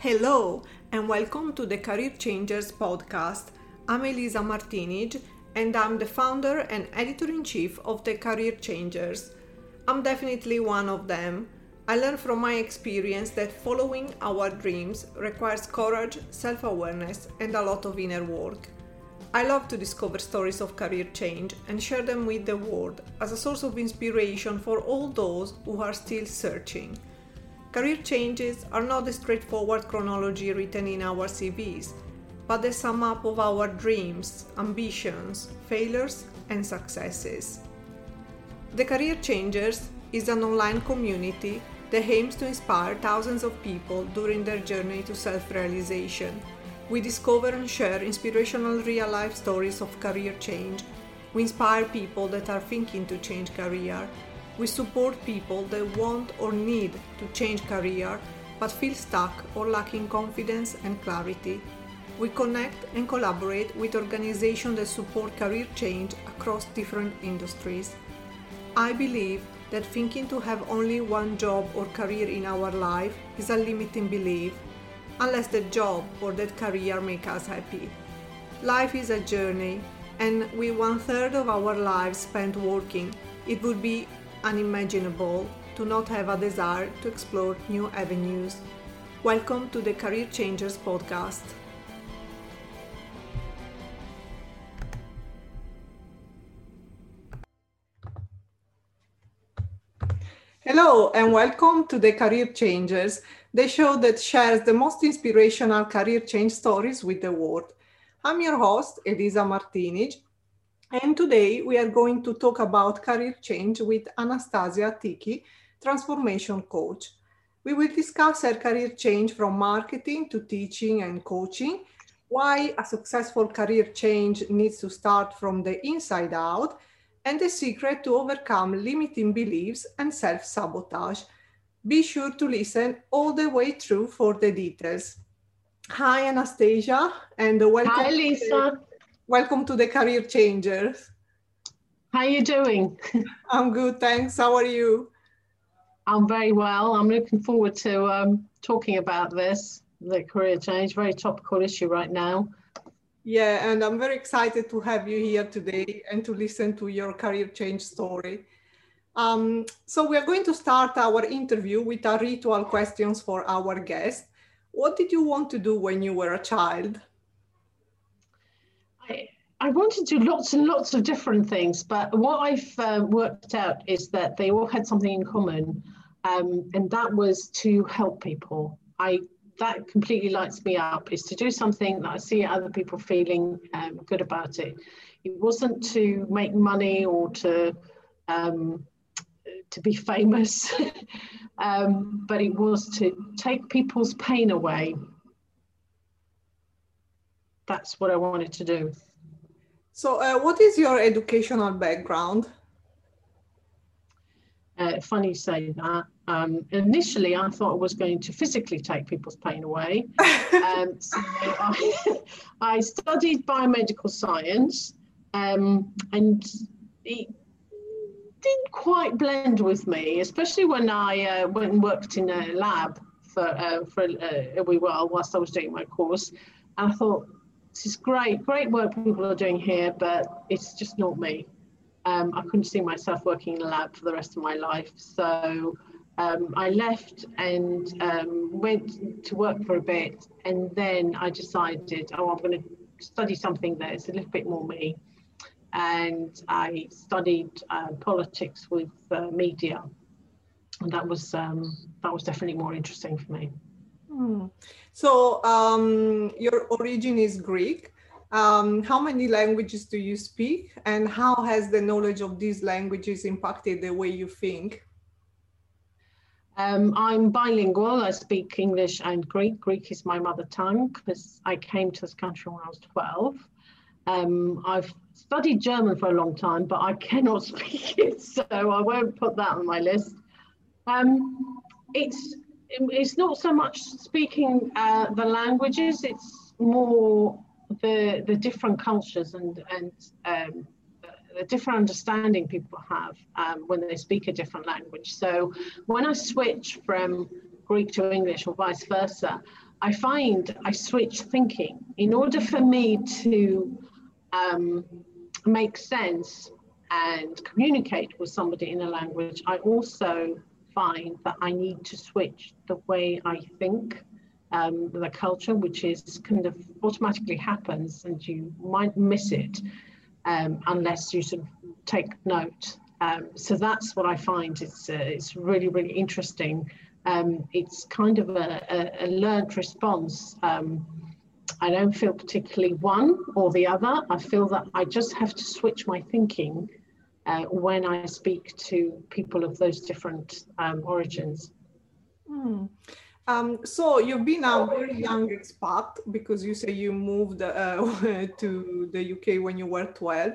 Hello and welcome to the Career Changers podcast. I'm Elisa Martinic and I'm the founder and editor-in-chief of the Career Changers. I'm definitely one of them. I learned from my experience that following our dreams requires courage, self-awareness, and a lot of inner work. I love to discover stories of career change and share them with the world as a source of inspiration for all those who are still searching. Career changes are not the straightforward chronology written in our CVs, but the sum up of our dreams, ambitions, failures, and successes. The Career Changers is an online community that aims to inspire thousands of people during their journey to self-realization. We discover and share inspirational real-life stories of career change. We inspire people that are thinking to change career. We support people that want or need to change career but feel stuck or lacking confidence and clarity. We connect and collaborate with organizations that support career change across different industries. I believe that thinking to have only one job or career in our life is a limiting belief, unless that job or that career make us happy. Life is a journey, and with 1/3 of our lives spent working, it would be unimaginable to not have a desire to explore new avenues. Welcome to the Career Changers podcast. Hello and welcome to the Career Changers, the show that shares the most inspirational career change stories with the world. I'm your host, Elisa Martinic, and today we are going to talk about career change with Anastasia Attiki, Transformation Coach. We will discuss her career change from marketing to teaching and coaching, why a successful career change needs to start from the inside out, and the secret to overcome limiting beliefs and self-sabotage. Be sure to listen all the way through for the details. Hi, Anastasia, and welcome. Hi, Lisa. Welcome to the Career Changers. How are you doing? I'm good, thanks. How are you? I'm very well. I'm looking forward to talking about this, the career change, very topical issue right now. Yeah, and I'm very excited to have you here today and to listen to your career change story. So we are going to start our interview with our ritual questions for our guest. What did you want to do when you were a child? I wanted to do lots and lots of different things, but what I've worked out is that they all had something in common, and that was to help people. That completely lights me up, is to do something that I see other people feeling good about it. It wasn't to make money or to be famous, but it was to take people's pain away. That's what I wanted to do. So what is your educational background? Funny you say that. Initially, I thought I was going to physically take people's pain away. So I studied biomedical science, and it didn't quite blend with me, especially when I went and worked in a lab for a wee while whilst I was doing my course. And I thought, this is great work people are doing here, but it's just not me. I couldn't see myself working in a lab for the rest of my life. So I left and went to work for a bit, and then I decided, I'm going to study something that's a little bit more me. And I studied politics with media, and that was definitely more interesting for me. So your origin is Greek. How many languages do you speak, and how has the knowledge of these languages impacted the way you think? I'm bilingual. I speak English and Greek. Greek is my mother tongue because I came to this country when I was 12. I've studied German for a long time, but I cannot speak it, so I won't put that on my list. It's not so much speaking the languages, it's more the different cultures and the different understanding people have when they speak a different language. So when I switch from Greek to English or vice versa, I find I switch thinking. In order for me to make sense and communicate with somebody in a language, I also find that I need to switch the way I think, the culture, which is kind of automatically happens and you might miss it unless you sort of take note. So that's what I find. It's really, really interesting. It's kind of a learned response. I don't feel particularly one or the other. I feel that I just have to switch my thinking when I speak to people of those different origins. Mm. So you've been a very young expat, because you say you moved to the UK when you were 12.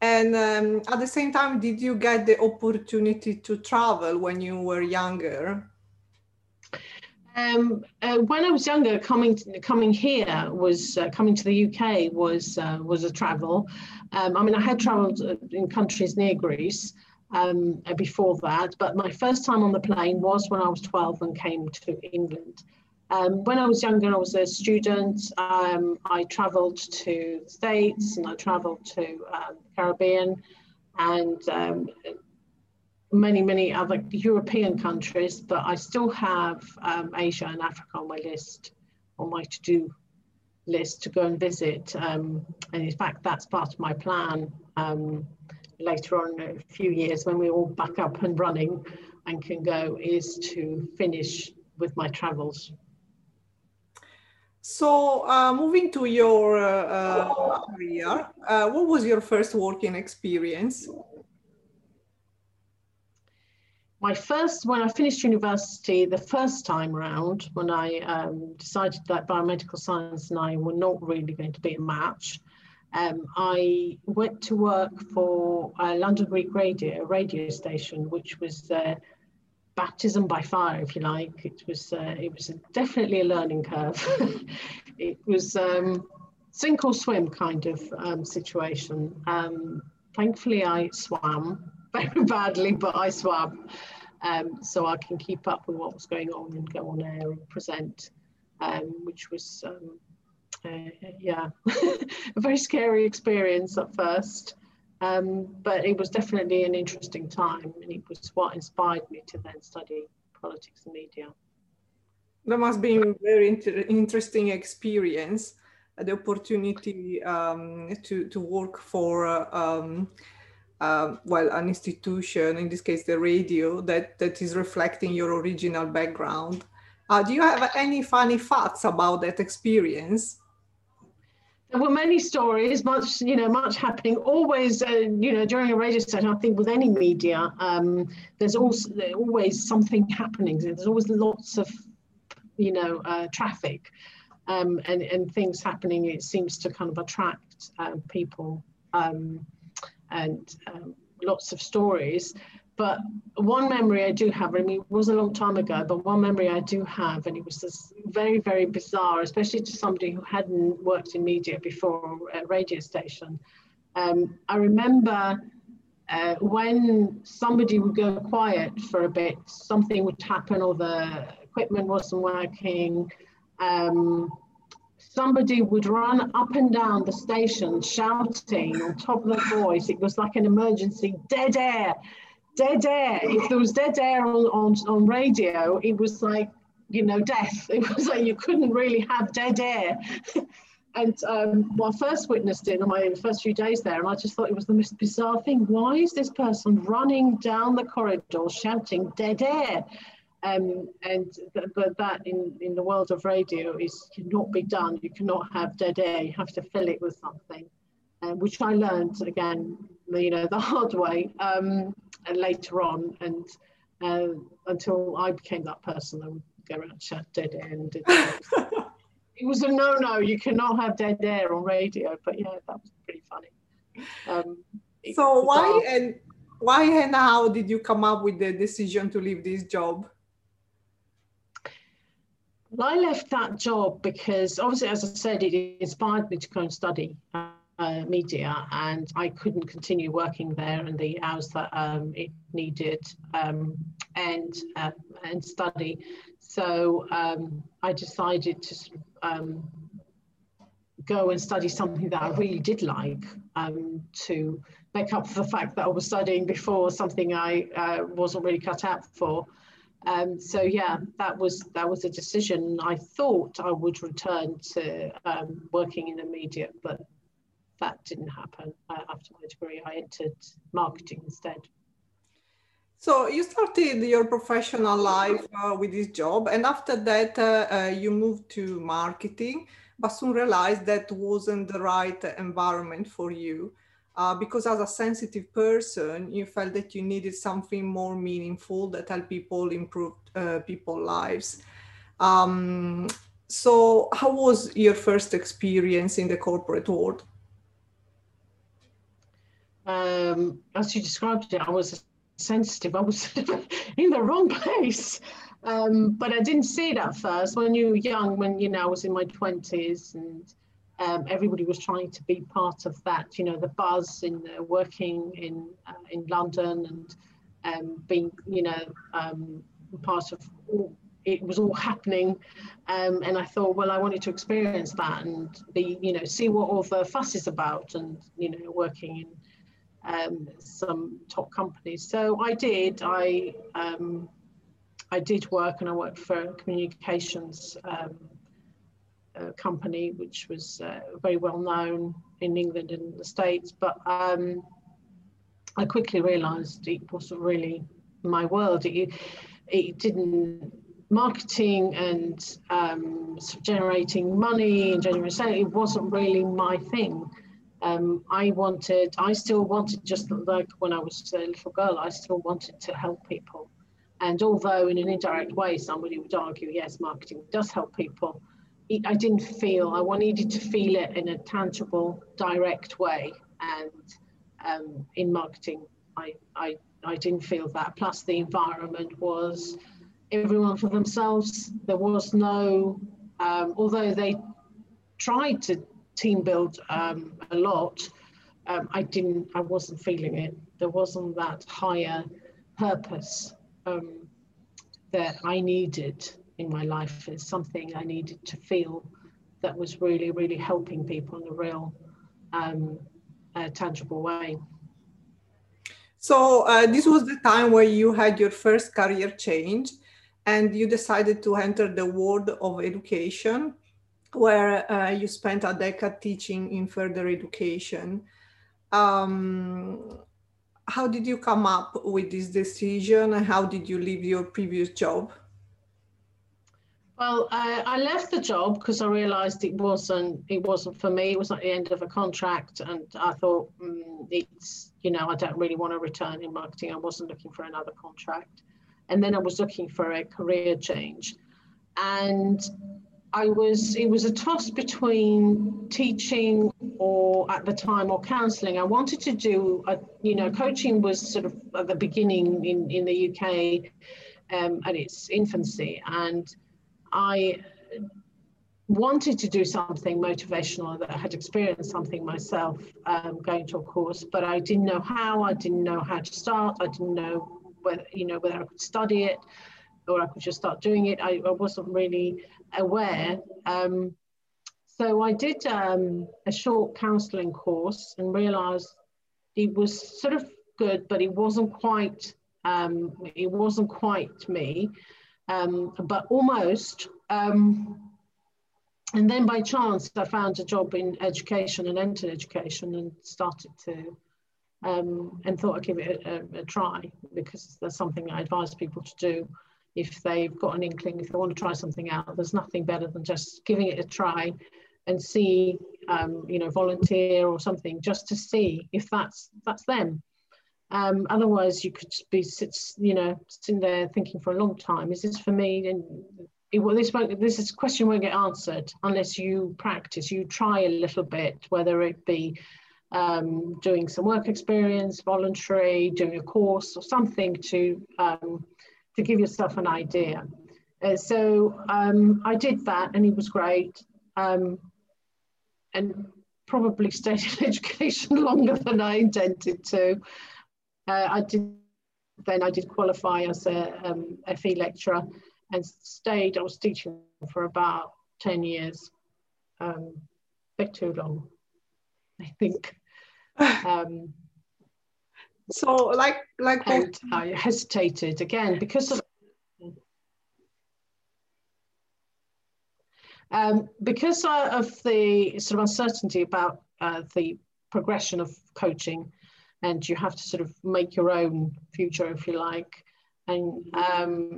And at the same time, did you get the opportunity to travel when you were younger? When I was younger, coming to the UK was a travel. I mean, I had traveled in countries near Greece before that, but my first time on the plane was when I was 12 and came to England. When I was younger, I was a student. I traveled to the States and I traveled to the Caribbean and many other European countries, but I still have Asia and Africa on my list, on my to-do list to go and visit. And in fact, that's part of my plan later on in a few years when we're all back up and running and can go, is to finish with my travels. So moving to your career, what was your first working experience? When I finished university the first time round, when I decided that biomedical science and I were not really going to be a match, I went to work for London Greek Radio, a radio station, which was their baptism by fire, if you like. It was definitely a learning curve. It was sink or swim kind of situation. Thankfully, I swam very badly, but I swam, so I can keep up with what was going on and go on air and present, which was a very scary experience at first. But it was definitely an interesting time, and it was what inspired me to then study politics and media. That must be a very interesting experience, the opportunity to work for an institution, in this case the radio, that is reflecting your original background. Do you have any funny facts about that experience? There were many stories, much happening. Always, during a radio station, I think with any media, there's always something happening. There's always lots of, traffic and things happening. It seems to kind of attract people and lots of stories. But one memory I do have, I mean, it was a long time ago, but one memory I do have, and it was this very, very bizarre, especially to somebody who hadn't worked in media before at a radio station. I remember when somebody would go quiet for a bit, something would happen or the equipment wasn't working. Somebody would run up and down the station shouting on top of their voice. It was like an emergency, dead air. Dead air. If there was dead air on radio, it was like, death. It was like you couldn't really have dead air. And well, I first witnessed it in my first few days there, and I just thought it was the most bizarre thing. Why is this person running down the corridor shouting dead air? But that in the world of radio is cannot be done. You cannot have dead air. You have to fill it with something, which I learned again, the hard way. And later on, and until I became that person, I would go around shout dead air and dead air. It was a no, you cannot have dead air on radio, but yeah, that was pretty funny. So why and how did you come up with the decision to leave this job? Well, I left that job because obviously, as I said, it inspired me to go and study media, and I couldn't continue working there and the hours that it needed and study. So I decided to sort of, go and study something that I really did like, to make up for the fact that I was studying before something I wasn't really cut out for. So yeah, that was a decision. I thought I would return to working in the media, but that didn't happen. After my degree, I entered marketing instead. So you started your professional life with this job, and after that you moved to marketing, but soon realized that wasn't the right environment for you, because as a sensitive person, you felt that you needed something more meaningful that helped people, improve people's lives. So how was your first experience in the corporate world? As you described it, I was sensitive. I was in the wrong place, but I didn't see it at first. When you were young, when I was in my 20s, and everybody was trying to be part of that, the buzz in working in London, and being part of all, it was all happening, and I thought, well, I wanted to experience that and be, see what all the fuss is about, and working in some top companies. So I did. I did work, and I worked for a communications company, which was very well known in England and the States. But I quickly realised it wasn't really my world. It didn't. Marketing and generating money and generating, it wasn't really my thing. I still wanted, just like when I was a little girl, I still wanted to help people. And although in an indirect way, somebody would argue, yes, marketing does help people, I didn't feel, I needed to feel it in a tangible, direct way. And in marketing, I didn't feel that. Plus the environment was everyone for themselves. There was no, although they tried to team build a lot, I wasn't feeling it. There wasn't that higher purpose that I needed in my life. It's something I needed to feel that was really, really helping people in a real tangible way. So this was the time where you had your first career change, and you decided to enter the world of education, where you spent a decade teaching in further education. How did you come up with this decision, and how did you leave your previous job? Well, I left the job because I realised it wasn't for me. It was at the end of a contract, and I thought, I don't really want to return in marketing. I wasn't looking for another contract, and then I was looking for a career change, and it was a toss between teaching, or at the time, or counselling. I wanted to do, coaching was sort of at the beginning in the UK at its infancy. And I wanted to do something motivational, that I had experienced something myself, going to a course, but I didn't know how, to start. I didn't know whether, whether I could study it, or I could just start doing it. I wasn't really aware. So I did a short counselling course and realised it was sort of good, but it wasn't quite me, but almost. And then by chance, I found a job in education and entered education and started to and thought I'd give it a try, because that's something I advise people to do. If they've got an inkling, if they want to try something out, there's nothing better than just giving it a try and see, volunteer or something, just to see if that's them. Otherwise, you could be, sitting there thinking for a long time, is this for me? And this question won't get answered unless you practice, you try a little bit, whether it be doing some work experience, voluntary, doing a course or something to give yourself an idea. So I did that, and it was great. And probably stayed in education longer than I intended to. I did qualify as a FE lecturer and stayed. I was teaching for about 10 years, a bit too long, I think. So like and I hesitated again because of the sort of uncertainty about the progression of coaching, and you have to sort of make your own future, if you like, and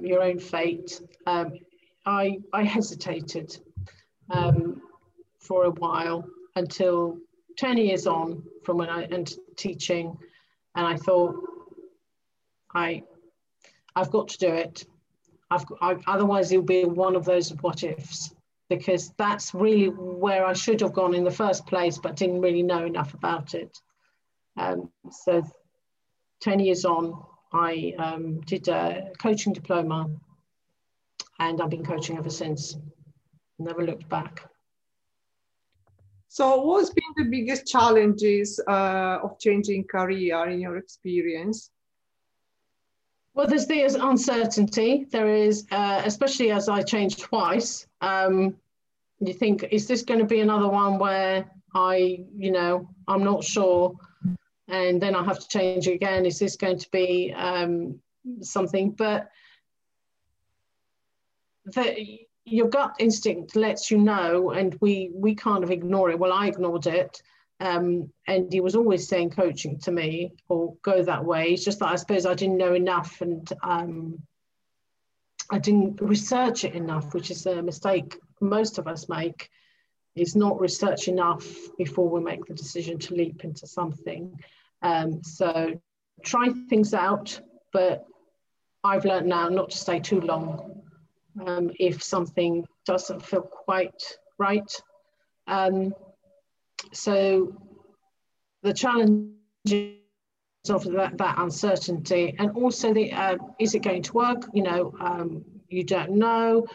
your own fate. I hesitated for a while until 10 years on from when I entered teaching, and I thought, I've got to do it. Otherwise it'll be one of those what ifs, because that's really where I should have gone in the first place, but didn't really know enough about it. So 10 years on, I did a coaching diploma, and I've been coaching ever since. Never looked back. So what's been the biggest challenges of changing career in your experience? Well, there's the uncertainty. There is, especially as I changed twice, you think, is this going to be another one where I'm not sure, and then I have to change again? Is this going to be something? But your gut instinct lets you know, and we kind of ignore it. Well, I ignored it. And he was always saying coaching to me, or go that way. It's just that I suppose I didn't know enough, and I didn't research it enough, which is a mistake most of us make, is not research enough before we make the decision to leap into something. So try things out, but I've learned now not to stay too long if something doesn't feel quite right. So the challenge of that uncertainty, and also the is it going to work? You don't know.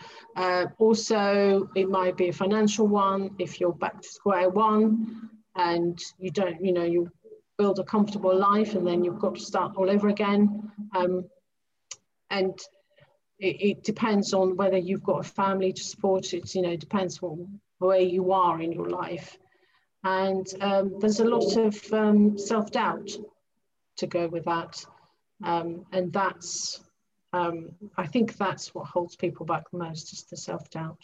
Also, it might be a financial one if you're back to square one, and you build a comfortable life, and then you've got to start all over again. And it depends on whether you've got a family to support it. It depends on where you are in your life. And there's a lot of self-doubt to go with that. And that's, I think that's what holds people back the most, is the self-doubt.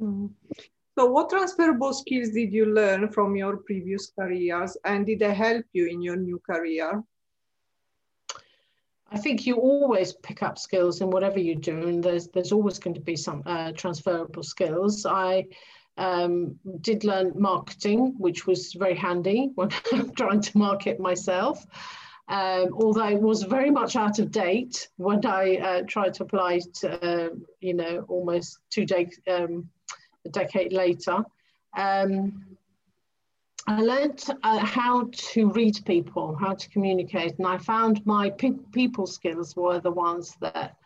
Mm. So what transferable skills did you learn from your previous careers, and did they help you in your new career? I think you always pick up skills in whatever you do, and there's always going to be some transferable skills. I did learn marketing, which was very handy when I'm trying to market myself, although it was very much out of date when I tried to apply to, almost a decade later. I learned how to read people, how to communicate, and I found my people skills were the ones that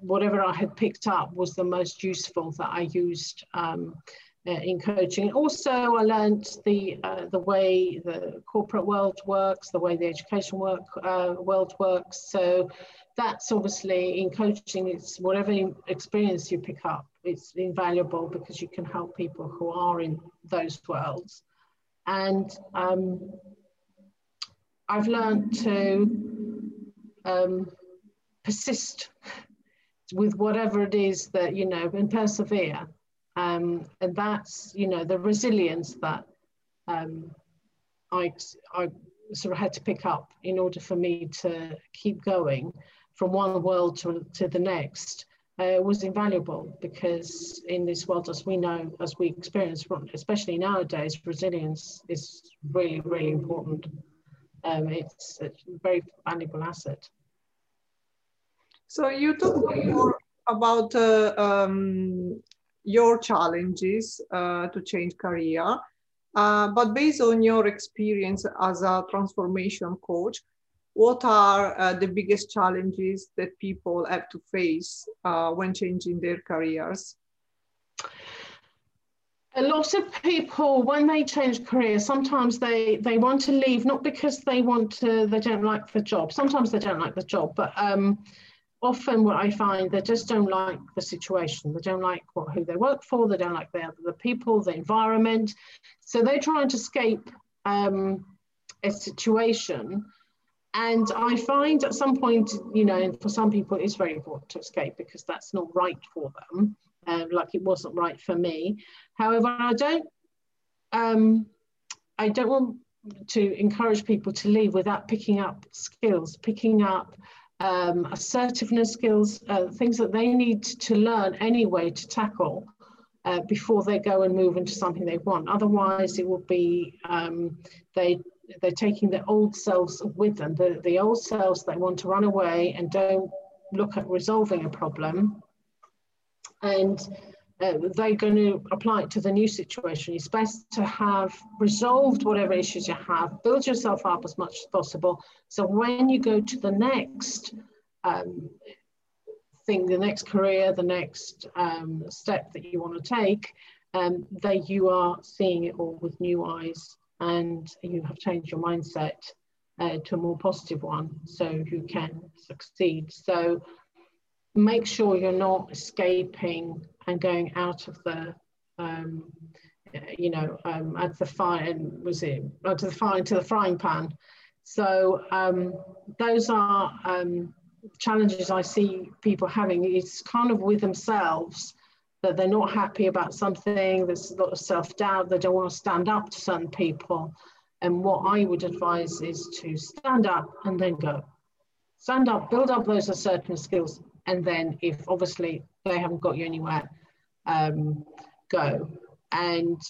whatever I had picked up was the most useful that I used in coaching. Also, I learned the way the corporate world works, the way the education world works. So that's obviously, in coaching, it's whatever experience you pick up, it's invaluable, because you can help people who are in those worlds. And I've learned to persist with whatever it is that, and persevere. And that's, the resilience that I sort of had to pick up in order for me to keep going from one world to the next was invaluable, because in this world, as we know, as we experience, especially nowadays, resilience is really, really important. It's a very valuable asset. So you talk more about your challenges to change career, but based on your experience as a transformation coach, what are the biggest challenges that people have to face when changing their careers? A lot of people, when they change career, sometimes they want to leave, not because they don't like the job. Sometimes they don't like the job, but often what I find, they just don't like the situation. They don't like who they work for. They don't like the people, the environment. So they're trying to escape a situation. And I find at some point, you know, for some people it's very important to escape because that's not right for them. Like it wasn't right for me. However, I don't want to encourage people to leave without picking up skills, picking up assertiveness skills, things that they need to learn anyway to tackle before they go and move into something they want. Otherwise, it will be they're taking their old selves with them, the old selves that want to run away and don't look at resolving a problem. And they're going to apply it to the new situation. It's best to have resolved whatever issues you have, build yourself up as much as possible. So when you go to the next thing, the next career, the next step that you want to take, that you are seeing it all with new eyes and you have changed your mindset to a more positive one so you can succeed. So make sure you're not escaping and going out of the, out of the fire into the frying pan. So those are challenges I see people having. It's kind of with themselves that they're not happy about something. There's a lot of self-doubt. They don't want to stand up to certain people. And what I would advise is to stand up and then go. Stand up, build up those certain skills. And then if obviously they haven't got you anywhere, go. And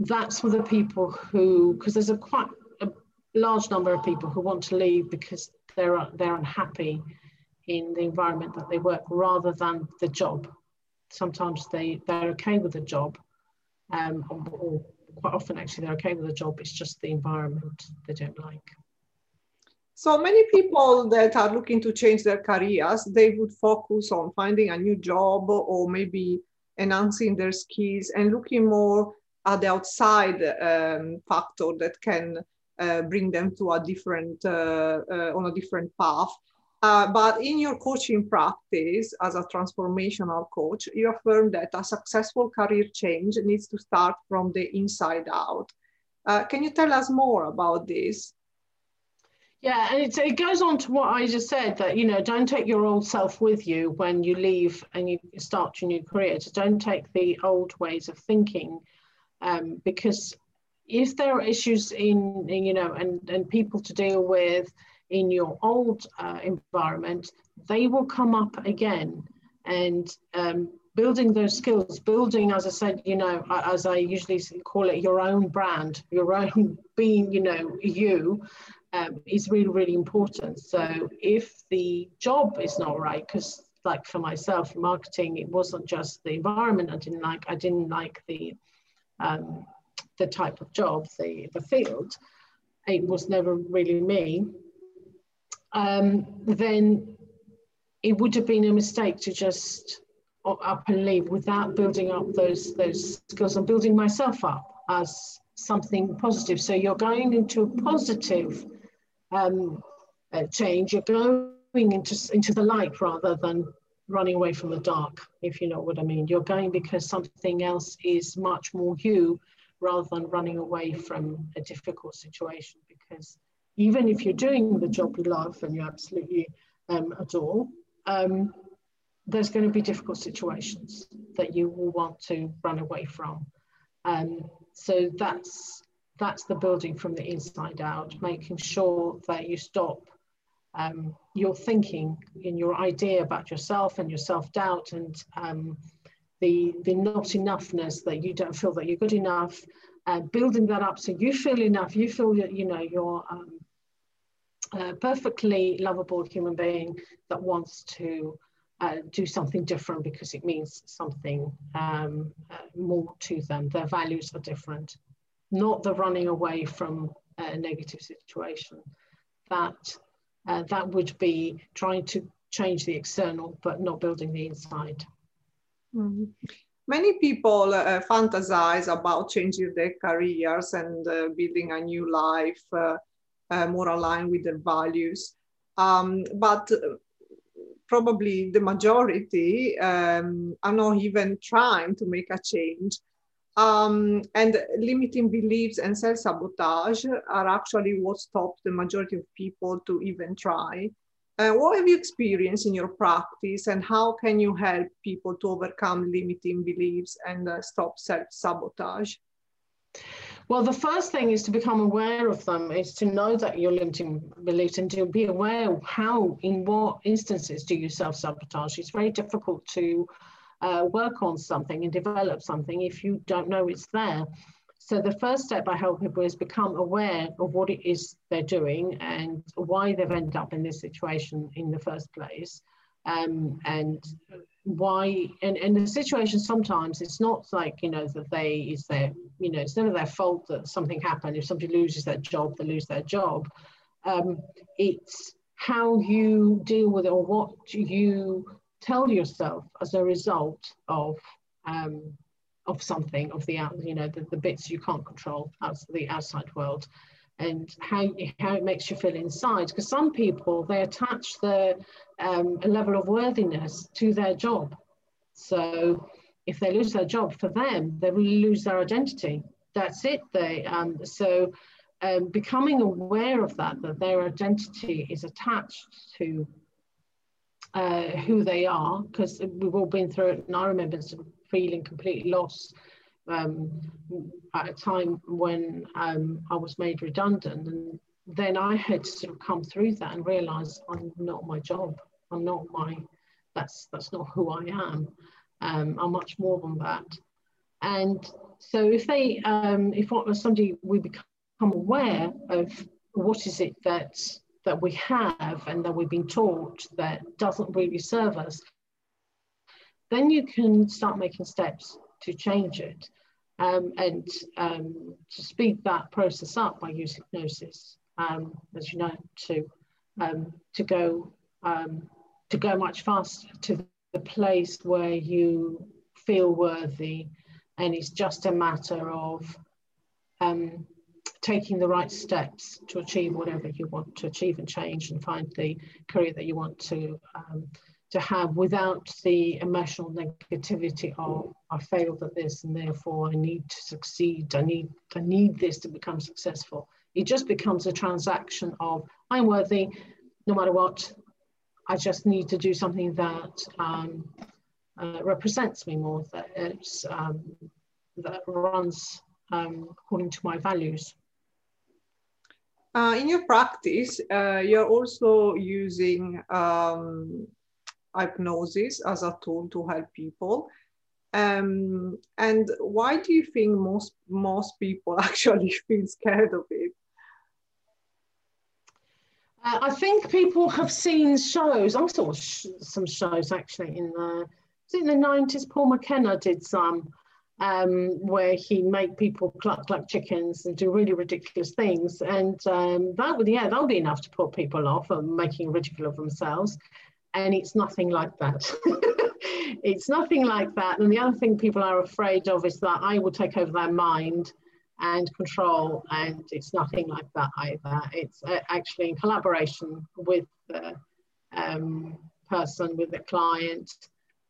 that's for the people who, because there's quite a large number of people who want to leave because they're unhappy in the environment that they work rather than the job. Sometimes they're okay with the job, or quite often actually they're okay with the job, it's just the environment they don't like. So many people that are looking to change their careers, they would focus on finding a new job or maybe enhancing their skills and looking more at the outside factor that can bring them to a different, on a different path. But in your coaching practice as a transformational coach, you affirm that a successful career change needs to start from the inside out. Can you tell us more about this? Yeah, and it goes on to what I just said, that, you know, don't take your old self with you when you leave and you start your new career. So don't take the old ways of thinking, because if there are issues in you know, and people to deal with in your old environment, they will come up again. And building those skills, building, as I said, you know, as I usually call it, your own brand, your own being, you know, you. Is really, really important. So if the job is not right, because like for myself, marketing, it wasn't just the environment I didn't like the type of job, the field, it was never really me, then it would have been a mistake to just up and leave without building up those skills and building myself up as something positive. So you're going into a positive change, you're going into the light rather than running away from the dark, if you know what I mean. You're going because something else is much more you rather than running away from a difficult situation, because even if you're doing the job you love and you absolutely adore, there's going to be difficult situations that you will want to run away from. So that's the building from the inside out, making sure that you stop your thinking in your idea about yourself and your self-doubt and the not enoughness, that you don't feel that you're good enough, building that up so you feel enough, you feel that, you know, you're a perfectly lovable human being that wants to do something different because it means something more to them. Their values are different. Not the running away from a negative situation. That would be trying to change the external, but not building the inside. Mm-hmm. Many people fantasize about changing their careers and building a new life more aligned with their values. But probably the majority are not even trying to make a change. And limiting beliefs and self-sabotage are actually what stops the majority of people to even try. What have you experienced in your practice, and how can you help people to overcome limiting beliefs and stop self-sabotage? Well, the first thing is to become aware of them, is to know that you're limiting beliefs and to be aware of how, in what instances do you self-sabotage. It's very difficult to work on something and develop something if you don't know it's there. So the first step I help people is become aware of what it is they're doing and why they've ended up in this situation in the first place. And why, and the situation sometimes, it's not like, you know, that they, is their, you know, it's none of their fault that something happened. If somebody loses their job, they lose their job. It's how you deal with it or what you tell yourself as a result of something, of the, you know, the bits you can't control, that's the outside world, and how it makes you feel inside. Because some people, they attach their a level of worthiness to their job. So if they lose their job, for them, they will lose their identity. That's it. They becoming aware of that, that their identity is attached to who they are, because we've all been through it, and I remember sort of feeling completely lost at a time when I was made redundant, and then I had sort of come through that and realised I'm not my job. I'm not my. That's not who I am. I'm much more than that. And so if they, we become aware of what is it that we have and that we've been taught that doesn't really serve us, then you can start making steps to change it and to speed that process up by using hypnosis, as you know, to go much faster to the place where you feel worthy, and it's just a matter of taking the right steps to achieve whatever you want to achieve and change and find the career that you want to have, without the emotional negativity of I failed at this and therefore I need to succeed, I need this to become successful. It just becomes a transaction of I'm worthy no matter what, I just need to do something that represents me more, that runs according to my values. In your practice, you're also using hypnosis as a tool to help people. And why do you think most people actually feel scared of it? I think people have seen shows. I saw some shows actually in the 90s. Paul McKenna did some where he made people cluck chickens and do really ridiculous things, and that would be enough to put people off and making a ridicule of themselves. And it's nothing like that. It's nothing like that. And the other thing people are afraid of is that I will take over their mind and control, and it's nothing like that either. It's actually in collaboration with the person, with the client,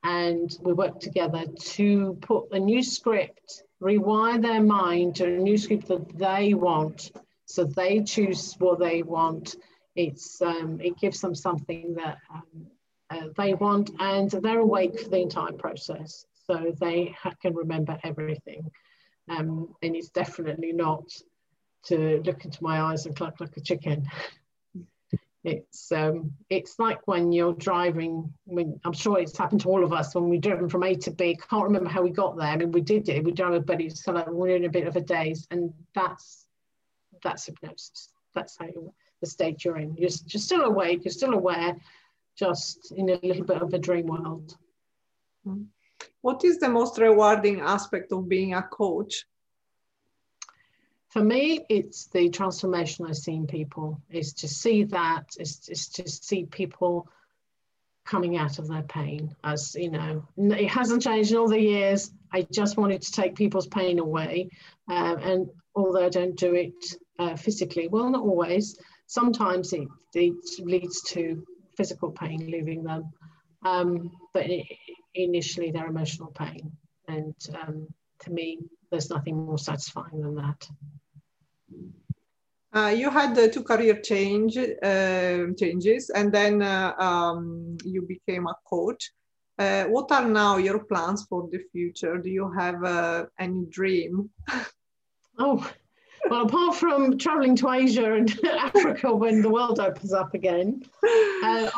and we work together to put a new script, rewire their mind to a new script that they want. So they choose what they want. It's it gives them something that they want, and they're awake for the entire process, so they can remember everything. And it's definitely not to look into my eyes and cluck like a chicken. It's like when you're driving. I mean, I'm sure it's happened to all of us when we've driven from A to B. Can't remember how we got there. I mean, we did it. We drove, but it's sort of, we're in a bit of a daze, and that's hypnosis. That's how the state you're in. You're still awake. You're still aware, just in a little bit of a dream world. What is the most rewarding aspect of being a coach? For me, it's the transformation I see in people, is to see people coming out of their pain. As you know, it hasn't changed in all the years. I just wanted to take people's pain away. And although I don't do it physically, well, not always, sometimes it leads to physical pain leaving them. But initially their emotional pain. And to me, there's nothing more satisfying than that. You had two career changes, and then you became a coach. What are now your plans for the future? Do you have any dream? Oh, well, apart from traveling to Asia and Africa when the world opens up again,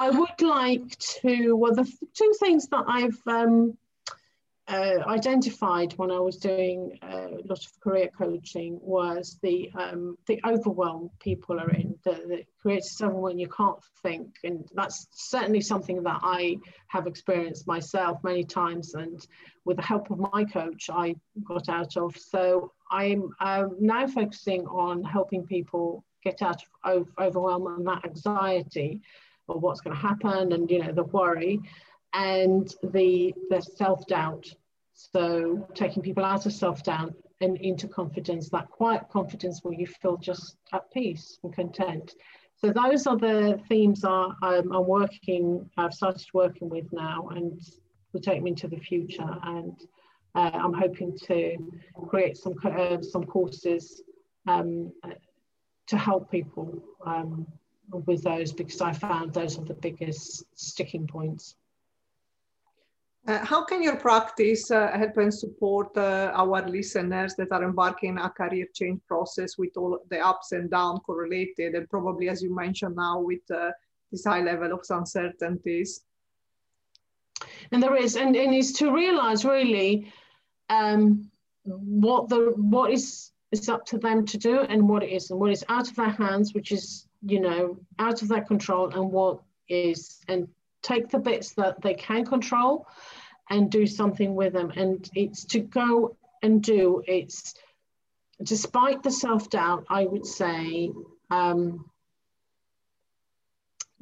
I would like to, well, the two things that I've identified when I was doing a lot of career coaching was the overwhelm people are in, that creates overwhelm when you can't think, and that's certainly something that I have experienced myself many times, and with the help of my coach I got out of. So I'm now focusing on helping people get out of overwhelm and that anxiety of what's going to happen, and you know, the worry and the self-doubt. So taking people out of self-doubt and into confidence, that quiet confidence where you feel just at peace and content. So those are the themes I've started working with now, and will take me into the future. And I'm hoping to create some courses to help people with those, because I found those are the biggest sticking points. How can your practice help and support our listeners that are embarking a career change process with all the ups and downs correlated, and probably, as you mentioned now, with this high level of uncertainties? And there is, and is to realise really what is it's up to them to do, and what it is, and what is out of their hands, which is, you know, out of their control, and what is, and take the bits that they can control and do something with them. And it's to go and do. It's despite the self-doubt, I would say,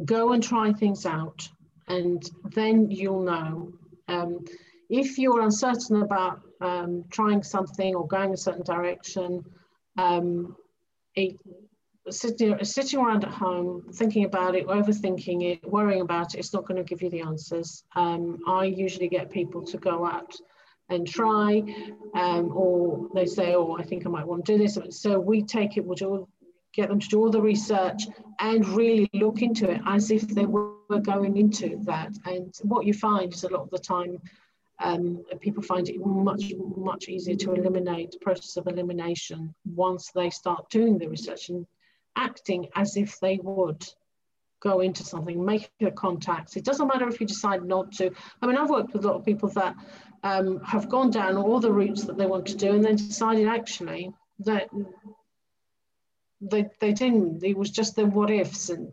go and try things out, and then you'll know. If you're uncertain about trying something or going a certain direction, sitting around at home thinking about it, overthinking it, worrying about it, it's not going to give you the answers. I usually get people to go out and try, or they say, oh, I think I might want to do this. So we take it, get them to do all the research and really look into it as if they were going into that. And what you find is a lot of the time, people find it much, much easier to eliminate, process of elimination, once they start doing the research and acting as if they would go into something, make the contacts. It doesn't matter if you decide not to. I mean, I've worked with a lot of people that have gone down all the routes that they want to do, and then decided actually that they didn't. It was just the what ifs, and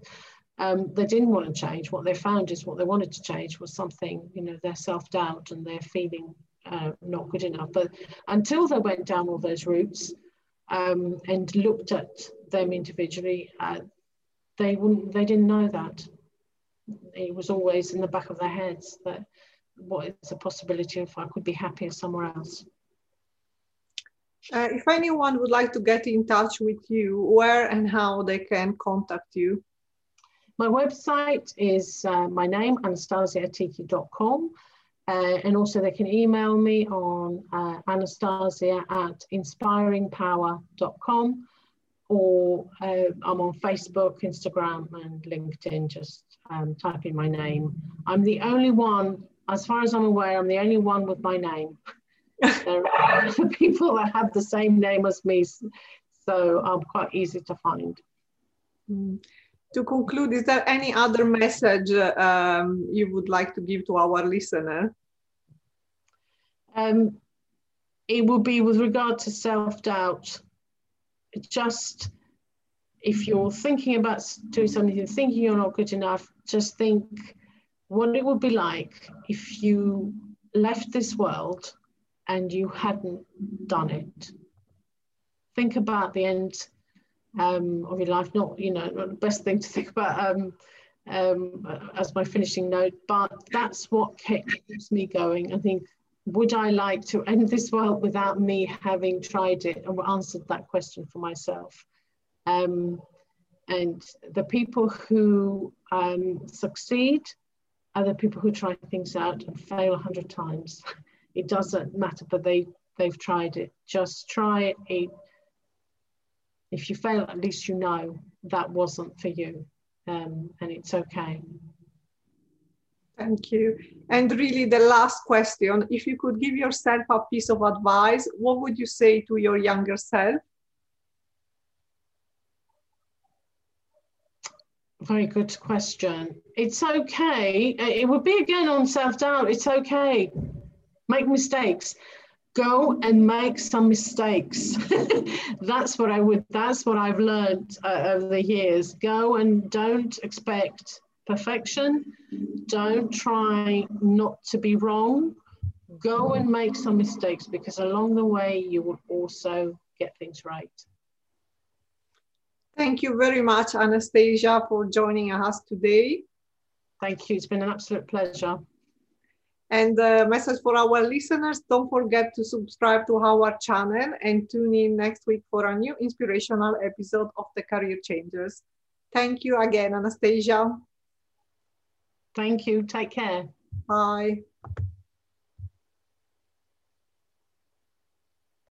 they didn't want to change. What they found is what they wanted to change was something, you know, their self-doubt and their feeling not good enough. But until they went down all those routes and looked at them individually, they didn't know that. It was always in the back of their heads that what is the possibility if I could be happier somewhere else. If anyone would like to get in touch with you, where and how they can contact you? My website is my name, anastasiaattiki.com, and also they can email me on anastasia@inspiringpower.com, or I'm on Facebook, Instagram, and LinkedIn. Just type in my name. I'm the only one, as far as I'm aware, I'm the only one with my name. There are other people that have the same name as me, so I'm quite easy to find. Mm. To conclude, is there any other message you would like to give to our listener? It would be with regard to self-doubt. Just if you're thinking about doing something, you're thinking you're not good enough, just think what it would be like if you left this world and you hadn't done it. Think about the end of your life, not, you know, the best thing to think about as my finishing note, but that's what keeps me going. I think, would I like to end this world without me having tried it and answered that question for myself? And the people who succeed are the people who try things out and fail 100 times. It doesn't matter, but they've tried it. Just try it. If you fail, at least you know that wasn't for you, and it's okay. Thank you. And really the last question, if you could give yourself a piece of advice, what would you say to your younger self? Very good question. It's okay. It would be again on self-doubt. It's okay. Make mistakes. Go and make some mistakes. That's what I would, that's what I've learned over the years. Go and don't expect perfection. Don't try not to be wrong. Go and make some mistakes, because along the way you will also get things right. Thank you very much, Anastasia, for joining us today. Thank you. It's been an absolute pleasure. And a message for our listeners, don't forget to subscribe to our channel and tune in next week for a new inspirational episode of the Career Changers. Thank you again, Anastasia. Thank you. Take care. Bye.